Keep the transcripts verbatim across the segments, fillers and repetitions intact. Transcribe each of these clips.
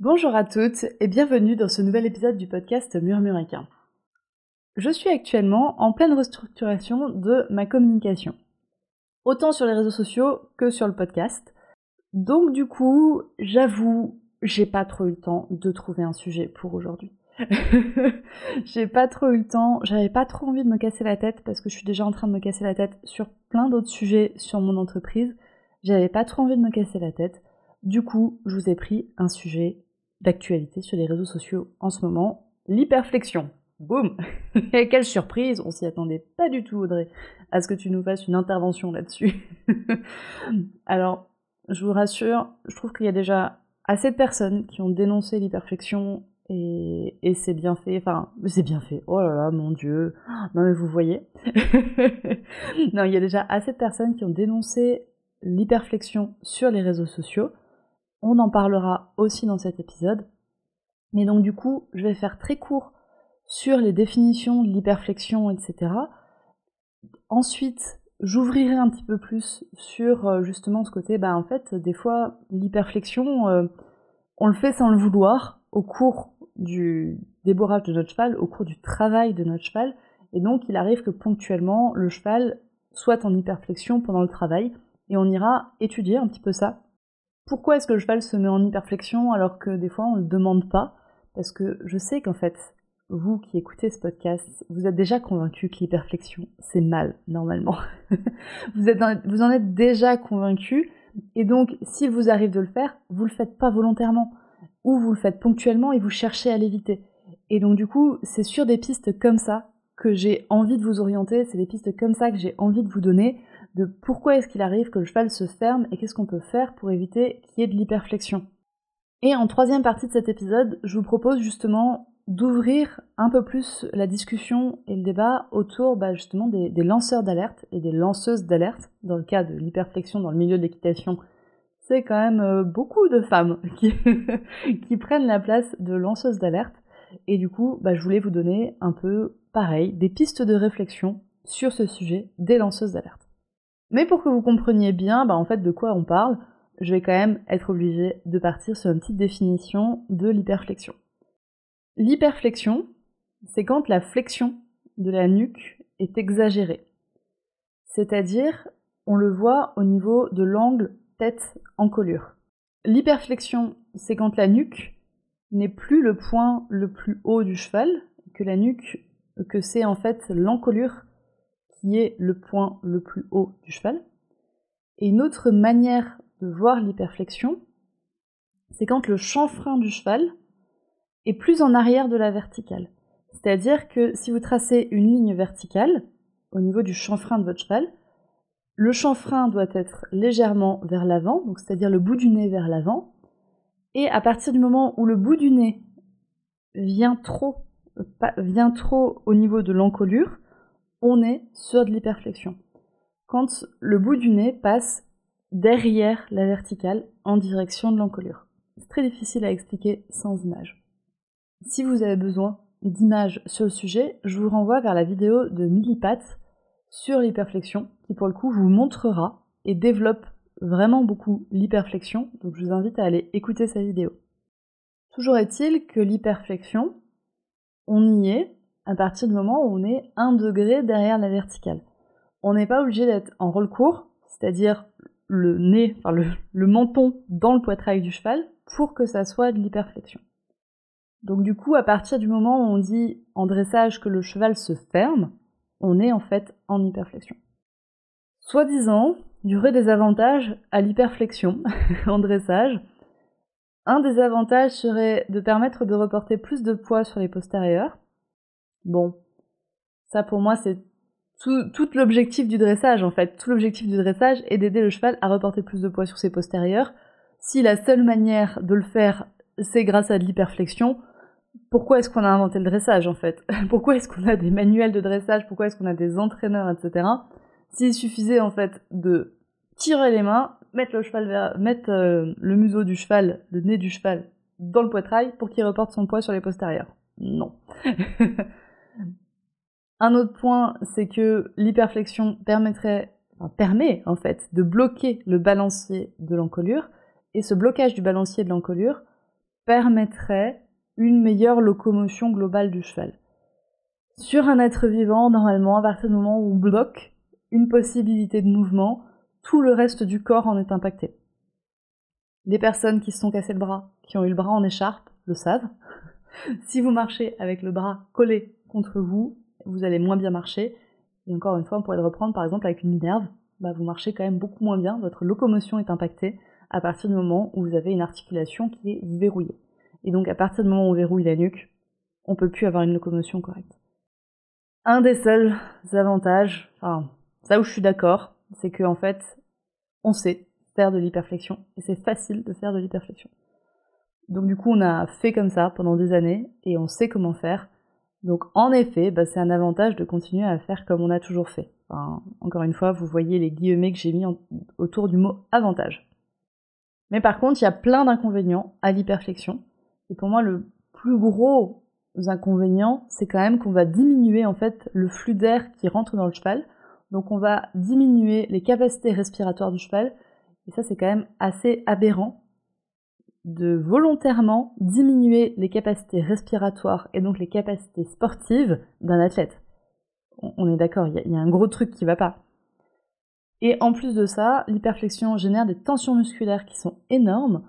Bonjour à toutes et bienvenue dans ce nouvel épisode du podcast Murmurica. Je suis actuellement en pleine restructuration de ma communication, autant sur les réseaux sociaux que sur le podcast. Donc du coup, j'avoue, j'ai pas trop eu le temps de trouver un sujet pour aujourd'hui. j'ai pas trop eu le temps, j'avais pas trop envie de me casser la tête parce que je suis déjà en train de me casser la tête sur plein d'autres sujets sur mon entreprise. J'avais pas trop envie de me casser la tête. Du coup, je vous ai pris un sujet d'actualité sur les réseaux sociaux en ce moment, l'hyperflexion. Boum. Et quelle surprise, on s'y attendait pas du tout, Audrey, à ce que tu nous fasses une intervention là-dessus. Alors, je vous rassure, je trouve qu'il y a déjà assez de personnes qui ont dénoncé l'hyperflexion et, et c'est bien fait, enfin, c'est bien fait, oh là là, mon Dieu, non mais vous voyez. Non, il y a déjà assez de personnes qui ont dénoncé l'hyperflexion sur les réseaux sociaux, on en parlera aussi dans cet épisode, mais donc du coup, je vais faire très court sur les définitions de l'hyperflexion, et cetera. Ensuite, j'ouvrirai un petit peu plus sur justement ce côté, bah en fait, des fois, l'hyperflexion, euh, on le fait sans le vouloir au cours du débourrage de notre cheval, au cours du travail de notre cheval, et donc il arrive que ponctuellement, le cheval soit en hyperflexion pendant le travail, et on ira étudier un petit peu ça. Pourquoi est-ce que le cheval se met en hyperflexion alors que des fois on ne le demande pas ? Parce que je sais qu'en fait, vous qui écoutez ce podcast, vous êtes déjà convaincu que l'hyperflexion, c'est mal, normalement. vous, êtes dans, vous en êtes déjà convaincu, et donc, s'il vous arrive de le faire, vous le faites pas volontairement, ou vous le faites ponctuellement et vous cherchez à l'éviter. Et donc, du coup, c'est sur des pistes comme ça que j'ai envie de vous orienter, c'est des pistes comme ça que j'ai envie de vous donner, de pourquoi est-ce qu'il arrive que le cheval se ferme, et qu'est-ce qu'on peut faire pour éviter qu'il y ait de l'hyperflexion. Et en troisième partie de cet épisode, je vous propose justement d'ouvrir un peu plus la discussion et le débat autour bah, justement des, des lanceurs d'alerte et des lanceuses d'alerte. Dans le cas de l'hyperflexion dans le milieu de l'équitation, c'est quand même euh, beaucoup de femmes qui, qui prennent la place de lanceuses d'alerte. Et du coup, bah, je voulais vous donner un peu, pareil, des pistes de réflexion sur ce sujet des lanceuses d'alerte. Mais pour que vous compreniez bien bah, en fait, de quoi on parle, je vais quand même être obligée de partir sur une petite définition de l'hyperflexion. L'hyperflexion, c'est quand la flexion de la nuque est exagérée. C'est-à-dire, on le voit au niveau de l'angle tête-encolure. L'hyperflexion, c'est quand la nuque n'est plus le point le plus haut du cheval, que la nuque, que c'est en fait l'encolure qui est le point le plus haut du cheval. Et une autre manière de voir l'hyperflexion, c'est quand le chanfrein du cheval et plus en arrière de la verticale. C'est-à-dire que si vous tracez une ligne verticale au niveau du chanfrein de votre cheval, le chanfrein doit être légèrement vers l'avant, donc c'est-à-dire le bout du nez vers l'avant, et à partir du moment où le bout du nez vient trop, pas, vient trop au niveau de l'encolure, on est sur de l'hyperflexion. Quand le bout du nez passe derrière la verticale en direction de l'encolure. C'est très difficile à expliquer sans image. Si vous avez besoin d'images sur le sujet, je vous renvoie vers la vidéo de Milipat sur l'hyperflexion, qui pour le coup vous montrera et développe vraiment beaucoup l'hyperflexion, donc je vous invite à aller écouter sa vidéo. Toujours est-il que l'hyperflexion, on y est à partir du moment où on est un degré derrière la verticale. On n'est pas obligé d'être en rollkur, c'est-à-dire le nez, enfin le, le menton dans le poitrail du cheval, pour que ça soit de l'hyperflexion. Donc du coup, à partir du moment où on dit en dressage que le cheval se ferme, on est en fait en hyperflexion. Soi-disant, il y aurait des avantages à l'hyperflexion en dressage. Un des avantages serait de permettre de reporter plus de poids sur les postérieurs. Bon, ça pour moi c'est tout, tout l'objectif du dressage en fait. Tout l'objectif du dressage est d'aider le cheval à reporter plus de poids sur ses postérieurs. Si la seule manière de le faire c'est grâce à de l'hyperflexion. Pourquoi est-ce qu'on a inventé le dressage, en fait? Pourquoi est-ce qu'on a des manuels de dressage? Pourquoi est-ce qu'on a des entraîneurs, et cetera? S'il suffisait, en fait, de tirer les mains, mettre le cheval vers, mettre euh, le museau du cheval, le nez du cheval, dans le poitrail pour qu'il reporte son poids sur les postérieurs. Non. Un autre point, c'est que l'hyperflexion permettrait, enfin, permet, en fait, de bloquer le balancier de l'encolure, et ce blocage du balancier de l'encolure permettrait une meilleure locomotion globale du cheval. Sur un être vivant, normalement, à partir du moment où on bloque une possibilité de mouvement, tout le reste du corps en est impacté. Les personnes qui se sont cassées le bras, qui ont eu le bras en écharpe, le savent. Si vous marchez avec le bras collé contre vous, vous allez moins bien marcher. Et encore une fois, on pourrait le reprendre par exemple avec une minerve, bah, vous marchez quand même beaucoup moins bien, votre locomotion est impactée à partir du moment où vous avez une articulation qui est verrouillée. Et donc à partir du moment où on verrouille la nuque, on ne peut plus avoir une locomotion correcte. Un des seuls avantages, enfin, ça où je suis d'accord, c'est qu'en fait, on sait faire de l'hyperflexion, et c'est facile de faire de l'hyperflexion. Donc du coup, on a fait comme ça pendant des années, et on sait comment faire. Donc en effet, bah, c'est un avantage de continuer à faire comme on a toujours fait. Enfin, encore une fois, vous voyez les guillemets que j'ai mis en... autour du mot « avantage ». Mais par contre, il y a plein d'inconvénients à l'hyperflexion. Et pour moi, le plus gros inconvénient, c'est quand même qu'on va diminuer en fait le flux d'air qui rentre dans le cheval. Donc on va diminuer les capacités respiratoires du cheval, et ça c'est quand même assez aberrant de volontairement diminuer les capacités respiratoires et donc les capacités sportives d'un athlète. On est d'accord, il y, y a un gros truc qui va pas. Et en plus de ça, l'hyperflexion génère des tensions musculaires qui sont énormes,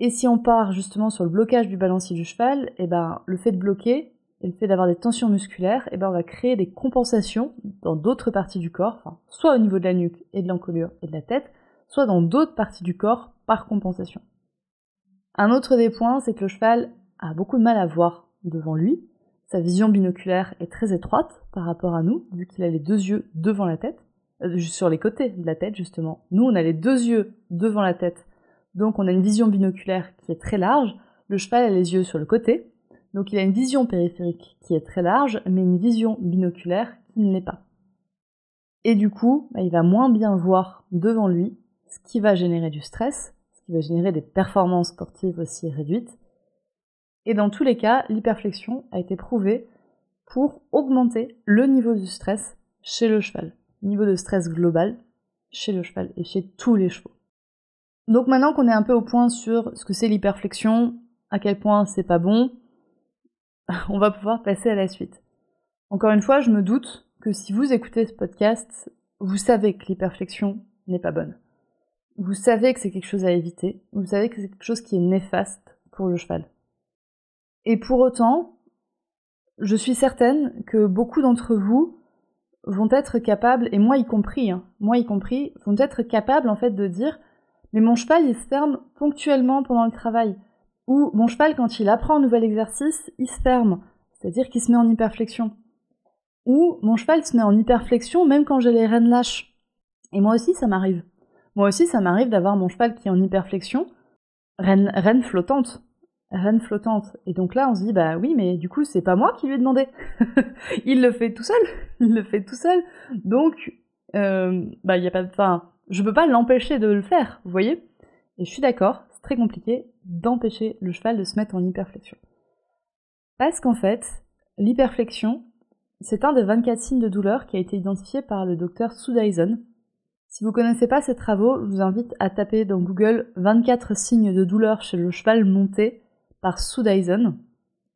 et si on part justement sur le blocage du balancier du cheval, et ben le fait de bloquer, et le fait d'avoir des tensions musculaires, et ben on va créer des compensations dans d'autres parties du corps, enfin, soit au niveau de la nuque et de l'encolure et de la tête, soit dans d'autres parties du corps par compensation. Un autre des points, c'est que le cheval a beaucoup de mal à voir devant lui. Sa vision binoculaire est très étroite par rapport à nous, vu qu'il a les deux yeux devant la tête, euh, sur les côtés de la tête justement. Nous, on a les deux yeux devant la tête, donc on a une vision binoculaire qui est très large. Le cheval a les yeux sur le côté, donc il a une vision périphérique qui est très large, mais une vision binoculaire qui ne l'est pas. Et du coup, bah, il va moins bien voir devant lui, ce qui va générer du stress, ce qui va générer des performances sportives aussi réduites. Et dans tous les cas, l'hyperflexion a été prouvée pour augmenter le niveau du stress chez le cheval. Niveau de stress global chez le cheval et chez tous les chevaux. Donc maintenant qu'on est un peu au point sur ce que c'est l'hyperflexion, à quel point c'est pas bon, on va pouvoir passer à la suite. Encore une fois, je me doute que si vous écoutez ce podcast, vous savez que l'hyperflexion n'est pas bonne. Vous savez que c'est quelque chose à éviter, vous savez que c'est quelque chose qui est néfaste pour le cheval. Et pour autant, je suis certaine que beaucoup d'entre vous vont être capables, et moi y compris, hein, moi y compris, vont être capables en fait de dire « mais mon cheval il se ferme ponctuellement pendant le travail ». Ou mon cheval, quand il apprend un nouvel exercice, il se ferme, c'est-à-dire qu'il se met en hyperflexion. Ou mon cheval se met en hyperflexion même quand j'ai les rênes lâches. Et moi aussi, ça m'arrive. Moi aussi, ça m'arrive d'avoir mon cheval qui est en hyperflexion, rêne, rêne flottante. Rêne flottante. Et donc là, on se dit, bah oui, mais du coup, c'est pas moi qui lui ai demandé. Il le fait tout seul. Il le fait tout seul. Donc, euh, bah, y a pas, enfin, je peux pas l'empêcher de le faire, vous voyez? Et je suis d'accord, c'est très compliqué d'empêcher le cheval de se mettre en hyperflexion. Parce qu'en fait, l'hyperflexion, c'est un des vingt-quatre signes de douleur qui a été identifié par le docteur Sue Dyson. Si vous ne connaissez pas ses travaux, je vous invite à taper dans Google « vingt-quatre signes de douleur chez le cheval monté » par Sue Dyson,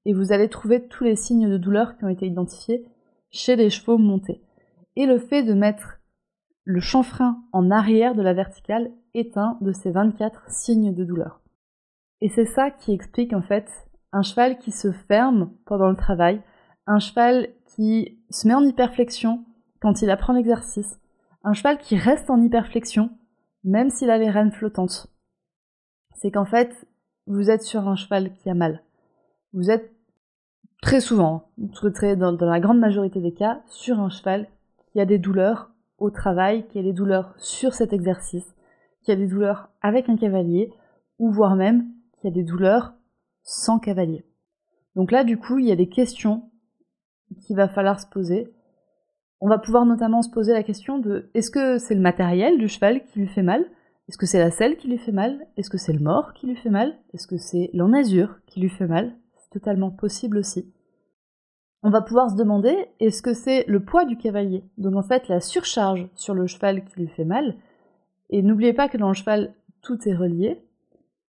et vous allez trouver tous les signes de douleur qui ont été identifiés chez les chevaux montés. Et le fait de mettre le chanfrein en arrière de la verticale est un de ces vingt-quatre signes de douleur. Et c'est ça qui explique en fait un cheval qui se ferme pendant le travail, un cheval qui se met en hyperflexion quand il apprend l'exercice, un cheval qui reste en hyperflexion même s'il a les rênes flottantes. C'est qu'en fait, vous êtes sur un cheval qui a mal. Vous êtes très souvent, très, dans, dans la grande majorité des cas, sur un cheval qui a des douleurs au travail, qui a des douleurs sur cet exercice, qui a des douleurs avec un cavalier, ou voire même qu'il y a des douleurs sans cavalier. Donc là, du coup, il y a des questions qu'il va falloir se poser. On va pouvoir notamment se poser la question de est-ce que c'est le matériel du cheval qui lui fait mal ? Est-ce que c'est la selle qui lui fait mal ? Est-ce que c'est le mors qui lui fait mal ? Est-ce que c'est l'enazure qui lui fait mal ? C'est totalement possible aussi. On va pouvoir se demander est-ce que c'est le poids du cavalier ? Donc en fait, la surcharge sur le cheval qui lui fait mal. Et n'oubliez pas que dans le cheval, tout est relié.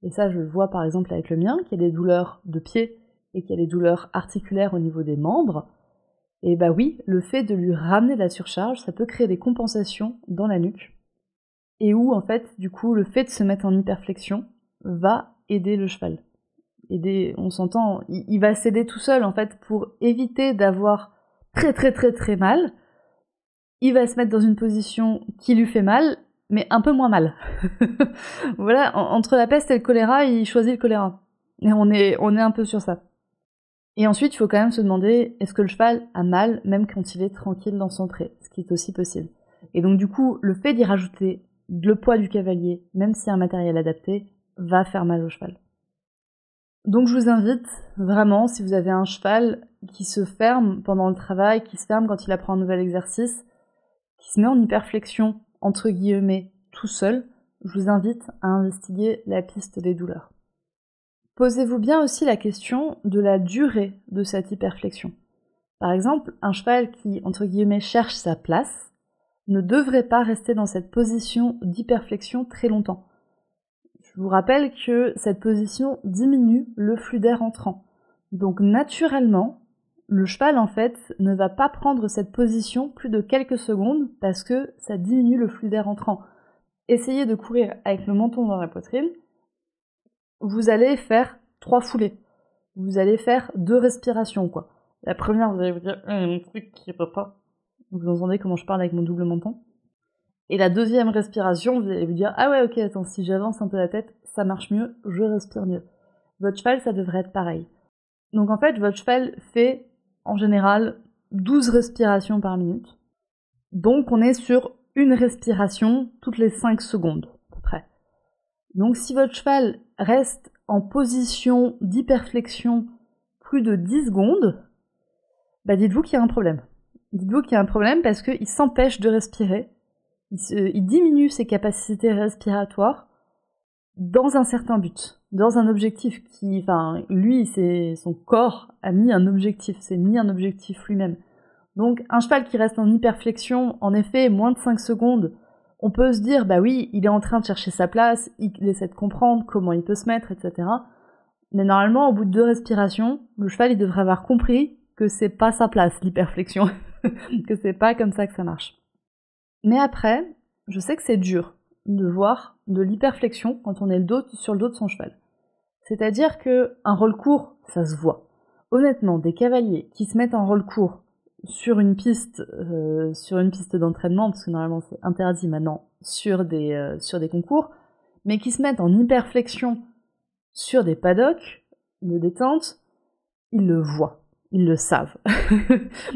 Et ça, je le vois par exemple avec le mien, qu'il y a des douleurs de pied et qu'il y a des douleurs articulaires au niveau des membres. Et bah oui, le fait de lui ramener de la surcharge, ça peut créer des compensations dans la nuque. Et où, en fait, du coup, le fait de se mettre en hyperflexion va aider le cheval. Aider, on s'entend, il, il va s'aider tout seul, en fait, pour éviter d'avoir très très très très mal. Il va se mettre dans une position qui lui fait mal, mais un peu moins mal. Voilà, en, entre la peste et le choléra, il choisit le choléra. Et on est, on est un peu sur ça. Et ensuite, il faut quand même se demander, est-ce que le cheval a mal, même quand il est tranquille dans son pré, ce qui est aussi possible. Et donc du coup, le fait d'y rajouter le poids du cavalier, même si un matériel adapté, va faire mal au cheval. Donc je vous invite, vraiment, si vous avez un cheval qui se ferme pendant le travail, qui se ferme quand il apprend un nouvel exercice, qui se met en hyperflexion, entre guillemets, tout seul, je vous invite à investiguer la piste des douleurs. Posez-vous bien aussi la question de la durée de cette hyperflexion. Par exemple, un cheval qui, entre guillemets, cherche sa place, ne devrait pas rester dans cette position d'hyperflexion très longtemps. Je vous rappelle que cette position diminue le flux d'air entrant. Donc naturellement, le cheval, en fait, ne va pas prendre cette position plus de quelques secondes parce que ça diminue le flux d'air entrant. Essayez de courir avec le menton dans la poitrine, vous allez faire trois foulées. Vous allez faire deux respirations, quoi. La première, vous allez vous dire, il y a un truc qui ne va pas. Vous entendez comment je parle avec mon double menton. Et la deuxième respiration, vous allez vous dire, ah ouais, ok, attends, si j'avance un peu la tête, ça marche mieux, je respire mieux. Votre cheval, ça devrait être pareil. Donc en fait, votre cheval fait, en général, douze respirations par minute. Donc on est sur une respiration toutes les cinq secondes, à peu près. Donc si votre cheval reste en position d'hyperflexion plus de dix secondes, bah dites-vous qu'il y a un problème. Dites-vous qu'il y a un problème parce qu'il s'empêche de respirer, il, se, il diminue ses capacités respiratoires dans un certain but, dans un objectif qui, enfin, lui, c'est, son corps a mis un objectif, s'est mis un objectif lui-même. Donc un cheval qui reste en hyperflexion, en effet, moins de cinq secondes, on peut se dire, bah oui, il est en train de chercher sa place, il essaie de comprendre comment il peut se mettre, et cetera. Mais normalement, au bout de deux respirations, le cheval, il devrait avoir compris que c'est pas sa place, l'hyperflexion, que c'est pas comme ça que ça marche. Mais après, je sais que c'est dur de voir de l'hyperflexion quand on est le dos, sur le dos de son cheval. C'est-à-dire qu'un rollkur, ça se voit. Honnêtement, des cavaliers qui se mettent en rollkur sur une piste, euh, sur une piste d'entraînement, parce que normalement c'est interdit maintenant sur des, euh, sur des concours, mais qui se mettent en hyperflexion sur des paddocks de détente, ils le voient, ils le savent.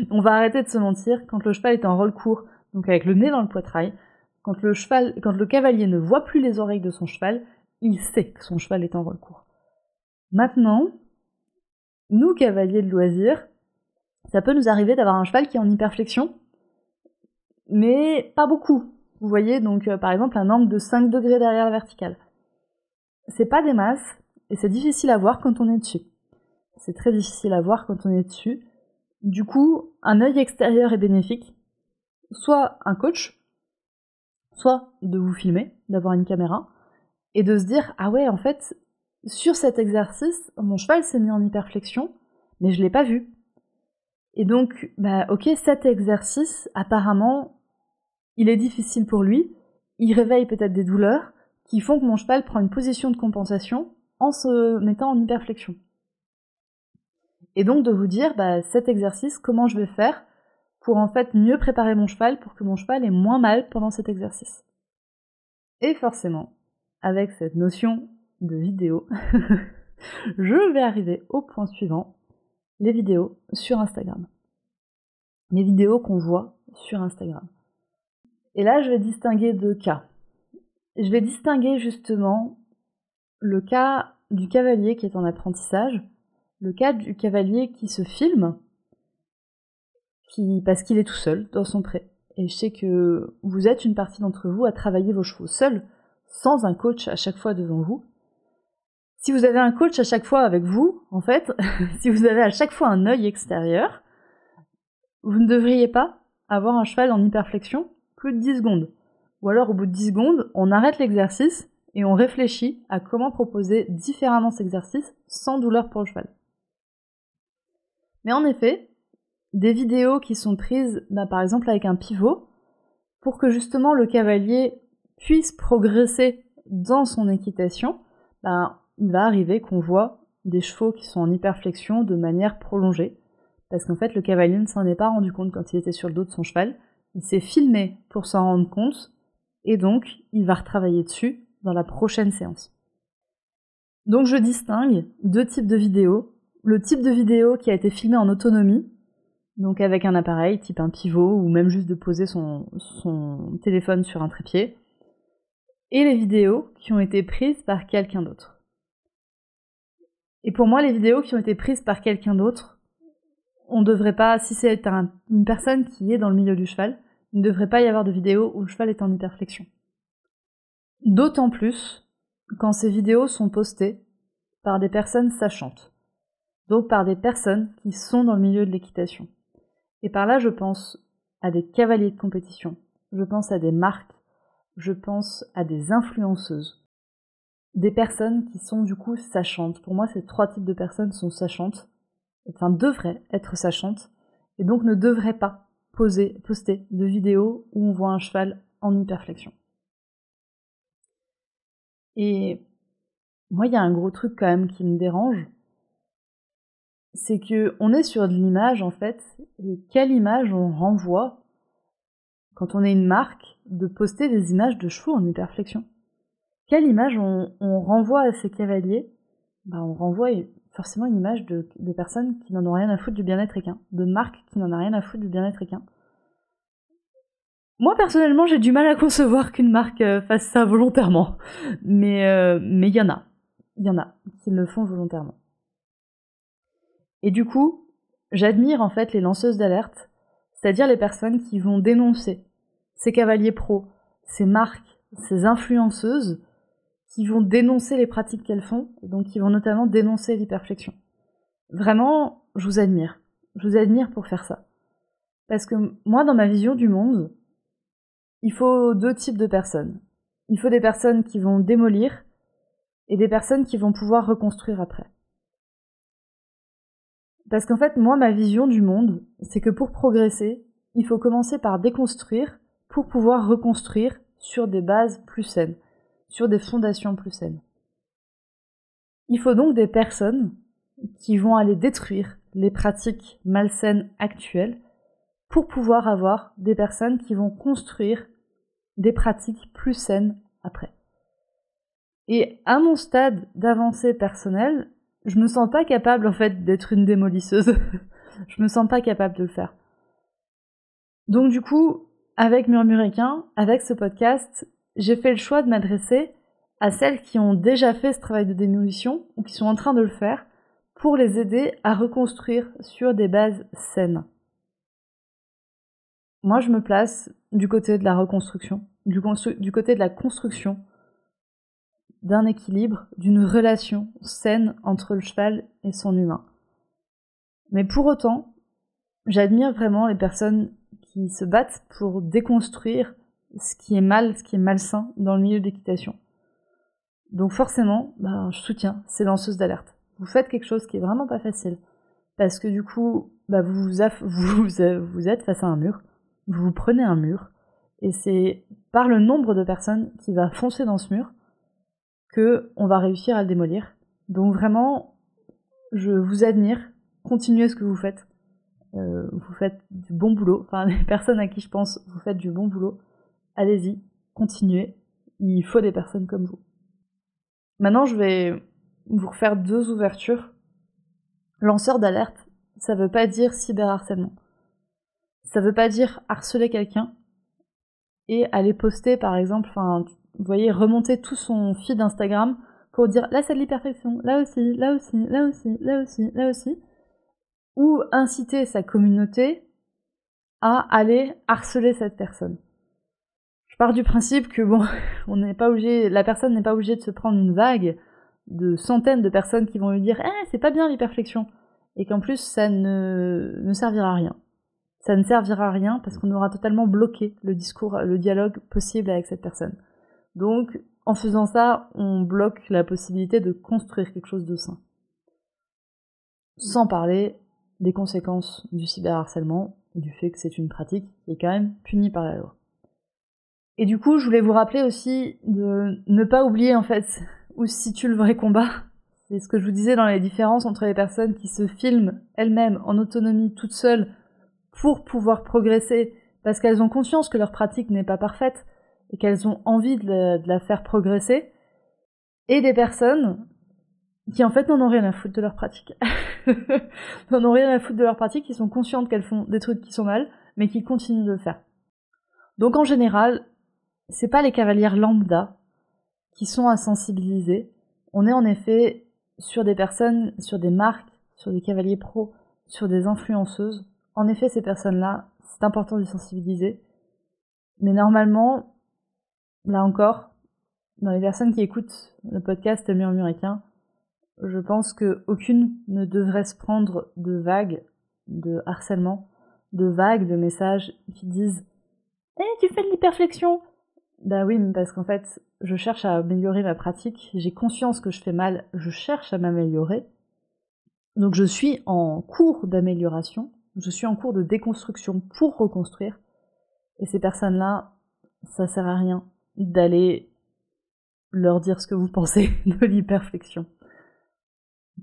On va arrêter de se mentir, quand le cheval est en rollkur, donc avec le nez dans le poitrail, quand le cheval, quand le cavalier ne voit plus les oreilles de son cheval, il sait que son cheval est en rollkur. Maintenant, nous cavaliers de loisirs, ça peut nous arriver d'avoir un cheval qui est en hyperflexion, mais pas beaucoup. Vous voyez, donc euh, par exemple, un angle de cinq degrés derrière la verticale. C'est pas des masses, et c'est difficile à voir quand on est dessus. C'est très difficile à voir quand on est dessus. Du coup, un œil extérieur est bénéfique. Soit un coach, soit de vous filmer, d'avoir une caméra, et de se dire, ah ouais, en fait, sur cet exercice, mon cheval s'est mis en hyperflexion, mais je l'ai pas vu. Et donc, bah, ok, cet exercice, apparemment, il est difficile pour lui, il réveille peut-être des douleurs qui font que mon cheval prend une position de compensation en se mettant en hyperflexion. Et donc de vous dire, bah, cet exercice, comment je vais faire pour en fait mieux préparer mon cheval, pour que mon cheval ait moins mal pendant cet exercice. Et forcément, avec cette notion de vidéo, je vais arriver au point suivant. Les vidéos sur Instagram. Les vidéos qu'on voit sur Instagram. Et là, je vais distinguer deux cas. Je vais distinguer justement le cas du cavalier qui est en apprentissage, le cas du cavalier qui se filme, qui, parce qu'il est tout seul dans son pré. Et je sais que vous êtes une partie d'entre vous à travailler vos chevaux seuls, sans un coach à chaque fois devant vous. Si vous avez un coach à chaque fois avec vous, en fait, si vous avez à chaque fois un œil extérieur, vous ne devriez pas avoir un cheval en hyperflexion plus de dix secondes. Ou alors au bout de dix secondes, on arrête l'exercice et on réfléchit à comment proposer différemment cet exercice sans douleur pour le cheval. Mais en effet, des vidéos qui sont prises, bah, par exemple avec un pivot, pour que justement le cavalier puisse progresser dans son équitation, bah, il va arriver qu'on voit des chevaux qui sont en hyperflexion de manière prolongée, parce qu'en fait le cavalier ne s'en est pas rendu compte quand il était sur le dos de son cheval, il s'est filmé pour s'en rendre compte, et donc il va retravailler dessus dans la prochaine séance. Donc je distingue deux types de vidéos. Le type de vidéo qui a été filmé en autonomie, donc avec un appareil type un pivot ou même juste de poser son, son téléphone sur un trépied, et les vidéos qui ont été prises par quelqu'un d'autre. Et pour moi, les vidéos qui ont été prises par quelqu'un d'autre, on ne devrait pas, si c'est un, une personne qui est dans le milieu du cheval, il ne devrait pas y avoir de vidéo où le cheval est en hyperflexion. D'autant plus quand ces vidéos sont postées par des personnes sachantes, donc par des personnes qui sont dans le milieu de l'équitation. Et par là, je pense à des cavaliers de compétition, je pense à des marques, je pense à des influenceuses, des personnes qui sont du coup sachantes. Pour moi, ces trois types de personnes sont sachantes, enfin devraient être sachantes, et donc ne devraient pas poser, poster de vidéos où on voit un cheval en hyperflexion. Et moi, il y a un gros truc quand même qui me dérange, c'est que on est sur de l'image en fait, et quelle image on renvoie quand on est une marque de poster des images de chevaux en hyperflexion? Quelle image on, on renvoie à ces cavaliers? Ben, on renvoie forcément une image de, de personnes qui n'en ont rien à foutre du bien-être équin, de marques qui n'en ont rien à foutre du bien-être équin. Moi, personnellement, j'ai du mal à concevoir qu'une marque fasse ça volontairement. Mais euh, mais il y en a. Il y en a qui le font volontairement. Et du coup, j'admire en fait les lanceuses d'alerte, c'est-à-dire les personnes qui vont dénoncer ces cavaliers pros, ces marques, ces influenceuses, qui vont dénoncer les pratiques qu'elles font, et donc qui vont notamment dénoncer l'hyperflexion. Vraiment, je vous admire. Je vous admire pour faire ça. Parce que moi, dans ma vision du monde, il faut deux types de personnes. Il faut des personnes qui vont démolir et des personnes qui vont pouvoir reconstruire après. Parce qu'en fait, moi, ma vision du monde, c'est que pour progresser, il faut commencer par déconstruire pour pouvoir reconstruire sur des bases plus saines, sur des fondations plus saines. Il faut donc des personnes qui vont aller détruire les pratiques malsaines actuelles pour pouvoir avoir des personnes qui vont construire des pratiques plus saines après. Et à mon stade d'avancée personnelle, je me sens pas capable en fait d'être une démolisseuse. Je me sens pas capable de le faire. Donc du coup, avec Murmure équin, avec ce podcast, j'ai fait le choix de m'adresser à celles qui ont déjà fait ce travail de démolition ou qui sont en train de le faire pour les aider à reconstruire sur des bases saines. Moi, je me place du côté de la reconstruction, du, constru- du côté de la construction d'un équilibre, d'une relation saine entre le cheval et son humain. Mais pour autant, j'admire vraiment les personnes qui se battent pour déconstruire ce qui est mal, ce qui est malsain dans le milieu de l'équitation. Donc forcément, ben, je soutiens ces lanceuses d'alerte. Vous faites quelque chose qui est vraiment pas facile, parce que du coup, ben, vous, vous, aff- vous, vous êtes face à un mur. Vous vous prenez un mur, et c'est par le nombre de personnes qui va foncer dans ce mur qu'on va réussir à le démolir. Donc vraiment, je vous admire, continuez ce que vous faites. Euh, vous faites du bon boulot, enfin les personnes à qui je pense, vous faites du bon boulot. Allez-y, continuez, il faut des personnes comme vous. Maintenant, je vais vous refaire deux ouvertures. Lanceur d'alerte, ça veut pas dire cyberharcèlement. Ça veut pas dire harceler quelqu'un et aller poster, par exemple, enfin, vous voyez, remonter tout son feed Instagram pour dire là c'est de l'hyperfection, là aussi, là aussi, là aussi, là aussi, là aussi, ou inciter sa communauté à aller harceler cette personne. Je pars du principe que bon, on n'est pas obligé, la personne n'est pas obligée de se prendre une vague de centaines de personnes qui vont lui dire eh, c'est pas bien l'hyperflexion, et qu'en plus ça ne, ne servira à rien. Ça ne servira à rien parce qu'on aura totalement bloqué le discours, le dialogue possible avec cette personne. Donc, en faisant ça, on bloque la possibilité de construire quelque chose de sain. Sans parler des conséquences du cyberharcèlement et du fait que c'est une pratique qui est quand même punie par la loi. Et du coup, je voulais vous rappeler aussi de ne pas oublier en fait où se situe le vrai combat. C'est ce que je vous disais dans les différences entre les personnes qui se filment elles-mêmes en autonomie toutes seules pour pouvoir progresser, parce qu'elles ont conscience que leur pratique n'est pas parfaite et qu'elles ont envie de la, de la faire progresser, et des personnes qui en fait n'en ont rien à foutre de leur pratique. N'en ont rien à foutre de leur pratique, qui sont conscientes qu'elles font des trucs qui sont mal, mais qui continuent de le faire. Donc en général, c'est pas les cavalières lambda qui sont à sensibiliser. On est en effet sur des personnes, sur des marques, sur des cavaliers pros, sur des influenceuses. En effet, ces personnes-là, c'est important de les sensibiliser. Mais normalement, là encore, dans les personnes qui écoutent le podcast Murmure équin, je pense qu'aucune ne devrait se prendre de vagues de harcèlement, de vagues de messages qui disent « Eh, tu fais de l'hyperflexion !» Bah oui, mais parce qu'en fait, je cherche à améliorer ma pratique, j'ai conscience que je fais mal, je cherche à m'améliorer. Donc je suis en cours d'amélioration. Je suis en cours de déconstruction pour reconstruire, et ces personnes-là, ça sert à rien d'aller leur dire ce que vous pensez de l'hyperflexion.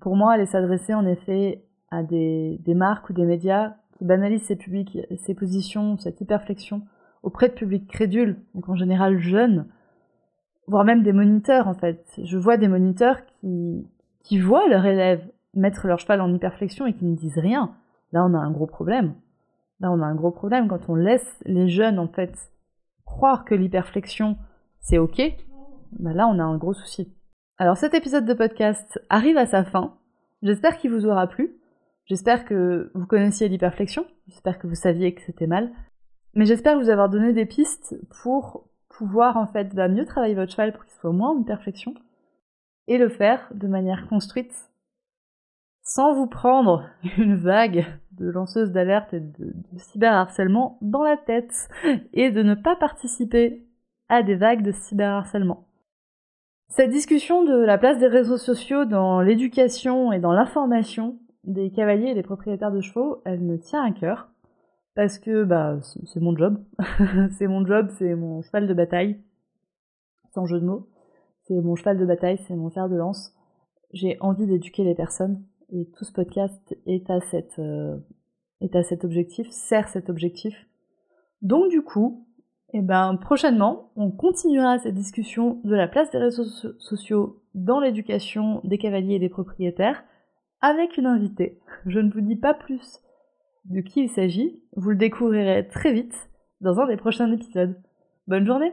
Pour moi, aller s'adresser en effet à des, des marques ou des médias qui banalisent ces publics, ces positions, cette hyperflexion, auprès de publics crédules, donc en général jeunes, voire même des moniteurs en fait. Je vois des moniteurs qui, qui voient leurs élèves mettre leur cheval en hyperflexion et qui ne disent rien. Là, on a un gros problème. Là, on a un gros problème quand on laisse les jeunes, en fait, croire que l'hyperflexion, c'est OK. Ben là, on a un gros souci. Alors, cet épisode de podcast arrive à sa fin. J'espère qu'il vous aura plu. J'espère que vous connaissiez l'hyperflexion. J'espère que vous saviez que c'était mal. Mais j'espère vous avoir donné des pistes pour pouvoir, en fait, bah, mieux travailler votre cheval pour qu'il soit moins en hyperflexion. Et le faire de manière construite, sans vous prendre une vague de lanceuses d'alerte et de, de cyberharcèlement dans la tête, et de ne pas participer à des vagues de cyberharcèlement. Cette discussion de la place des réseaux sociaux dans l'éducation et dans l'information des cavaliers et des propriétaires de chevaux, elle me tient à cœur, parce que bah, c'est mon job, c'est mon job, c'est mon cheval de bataille, sans jeu de mots, c'est mon cheval de bataille, c'est mon fer de lance, j'ai envie d'éduquer les personnes, et tout ce podcast est à, cette, euh, est à cet objectif, sert cet objectif. Donc du coup, eh ben, prochainement, on continuera cette discussion de la place des réseaux so- sociaux dans l'éducation des cavaliers et des propriétaires avec une invitée. Je ne vous dis pas plus de qui il s'agit, vous le découvrirez très vite dans un des prochains épisodes. Bonne journée!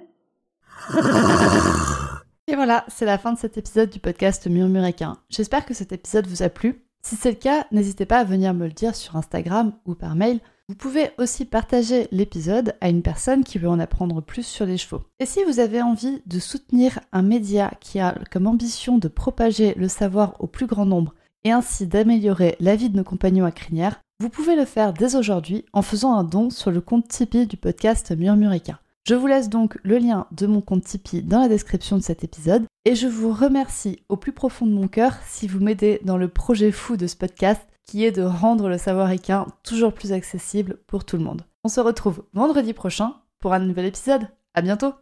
Et voilà, c'est la fin de cet épisode du podcast Murmure équin. J'espère que cet épisode vous a plu. Si c'est le cas, n'hésitez pas à venir me le dire sur Instagram ou par mail. Vous pouvez aussi partager l'épisode à une personne qui veut en apprendre plus sur les chevaux. Et si vous avez envie de soutenir un média qui a comme ambition de propager le savoir au plus grand nombre et ainsi d'améliorer la vie de nos compagnons à crinière, vous pouvez le faire dès aujourd'hui en faisant un don sur le compte Tipeee du podcast Murmure équin. Je vous laisse donc le lien de mon compte Tipeee dans la description de cet épisode et je vous remercie au plus profond de mon cœur si vous m'aidez dans le projet fou de ce podcast qui est de rendre le savoir équin toujours plus accessible pour tout le monde. On se retrouve vendredi prochain pour un nouvel épisode. À bientôt!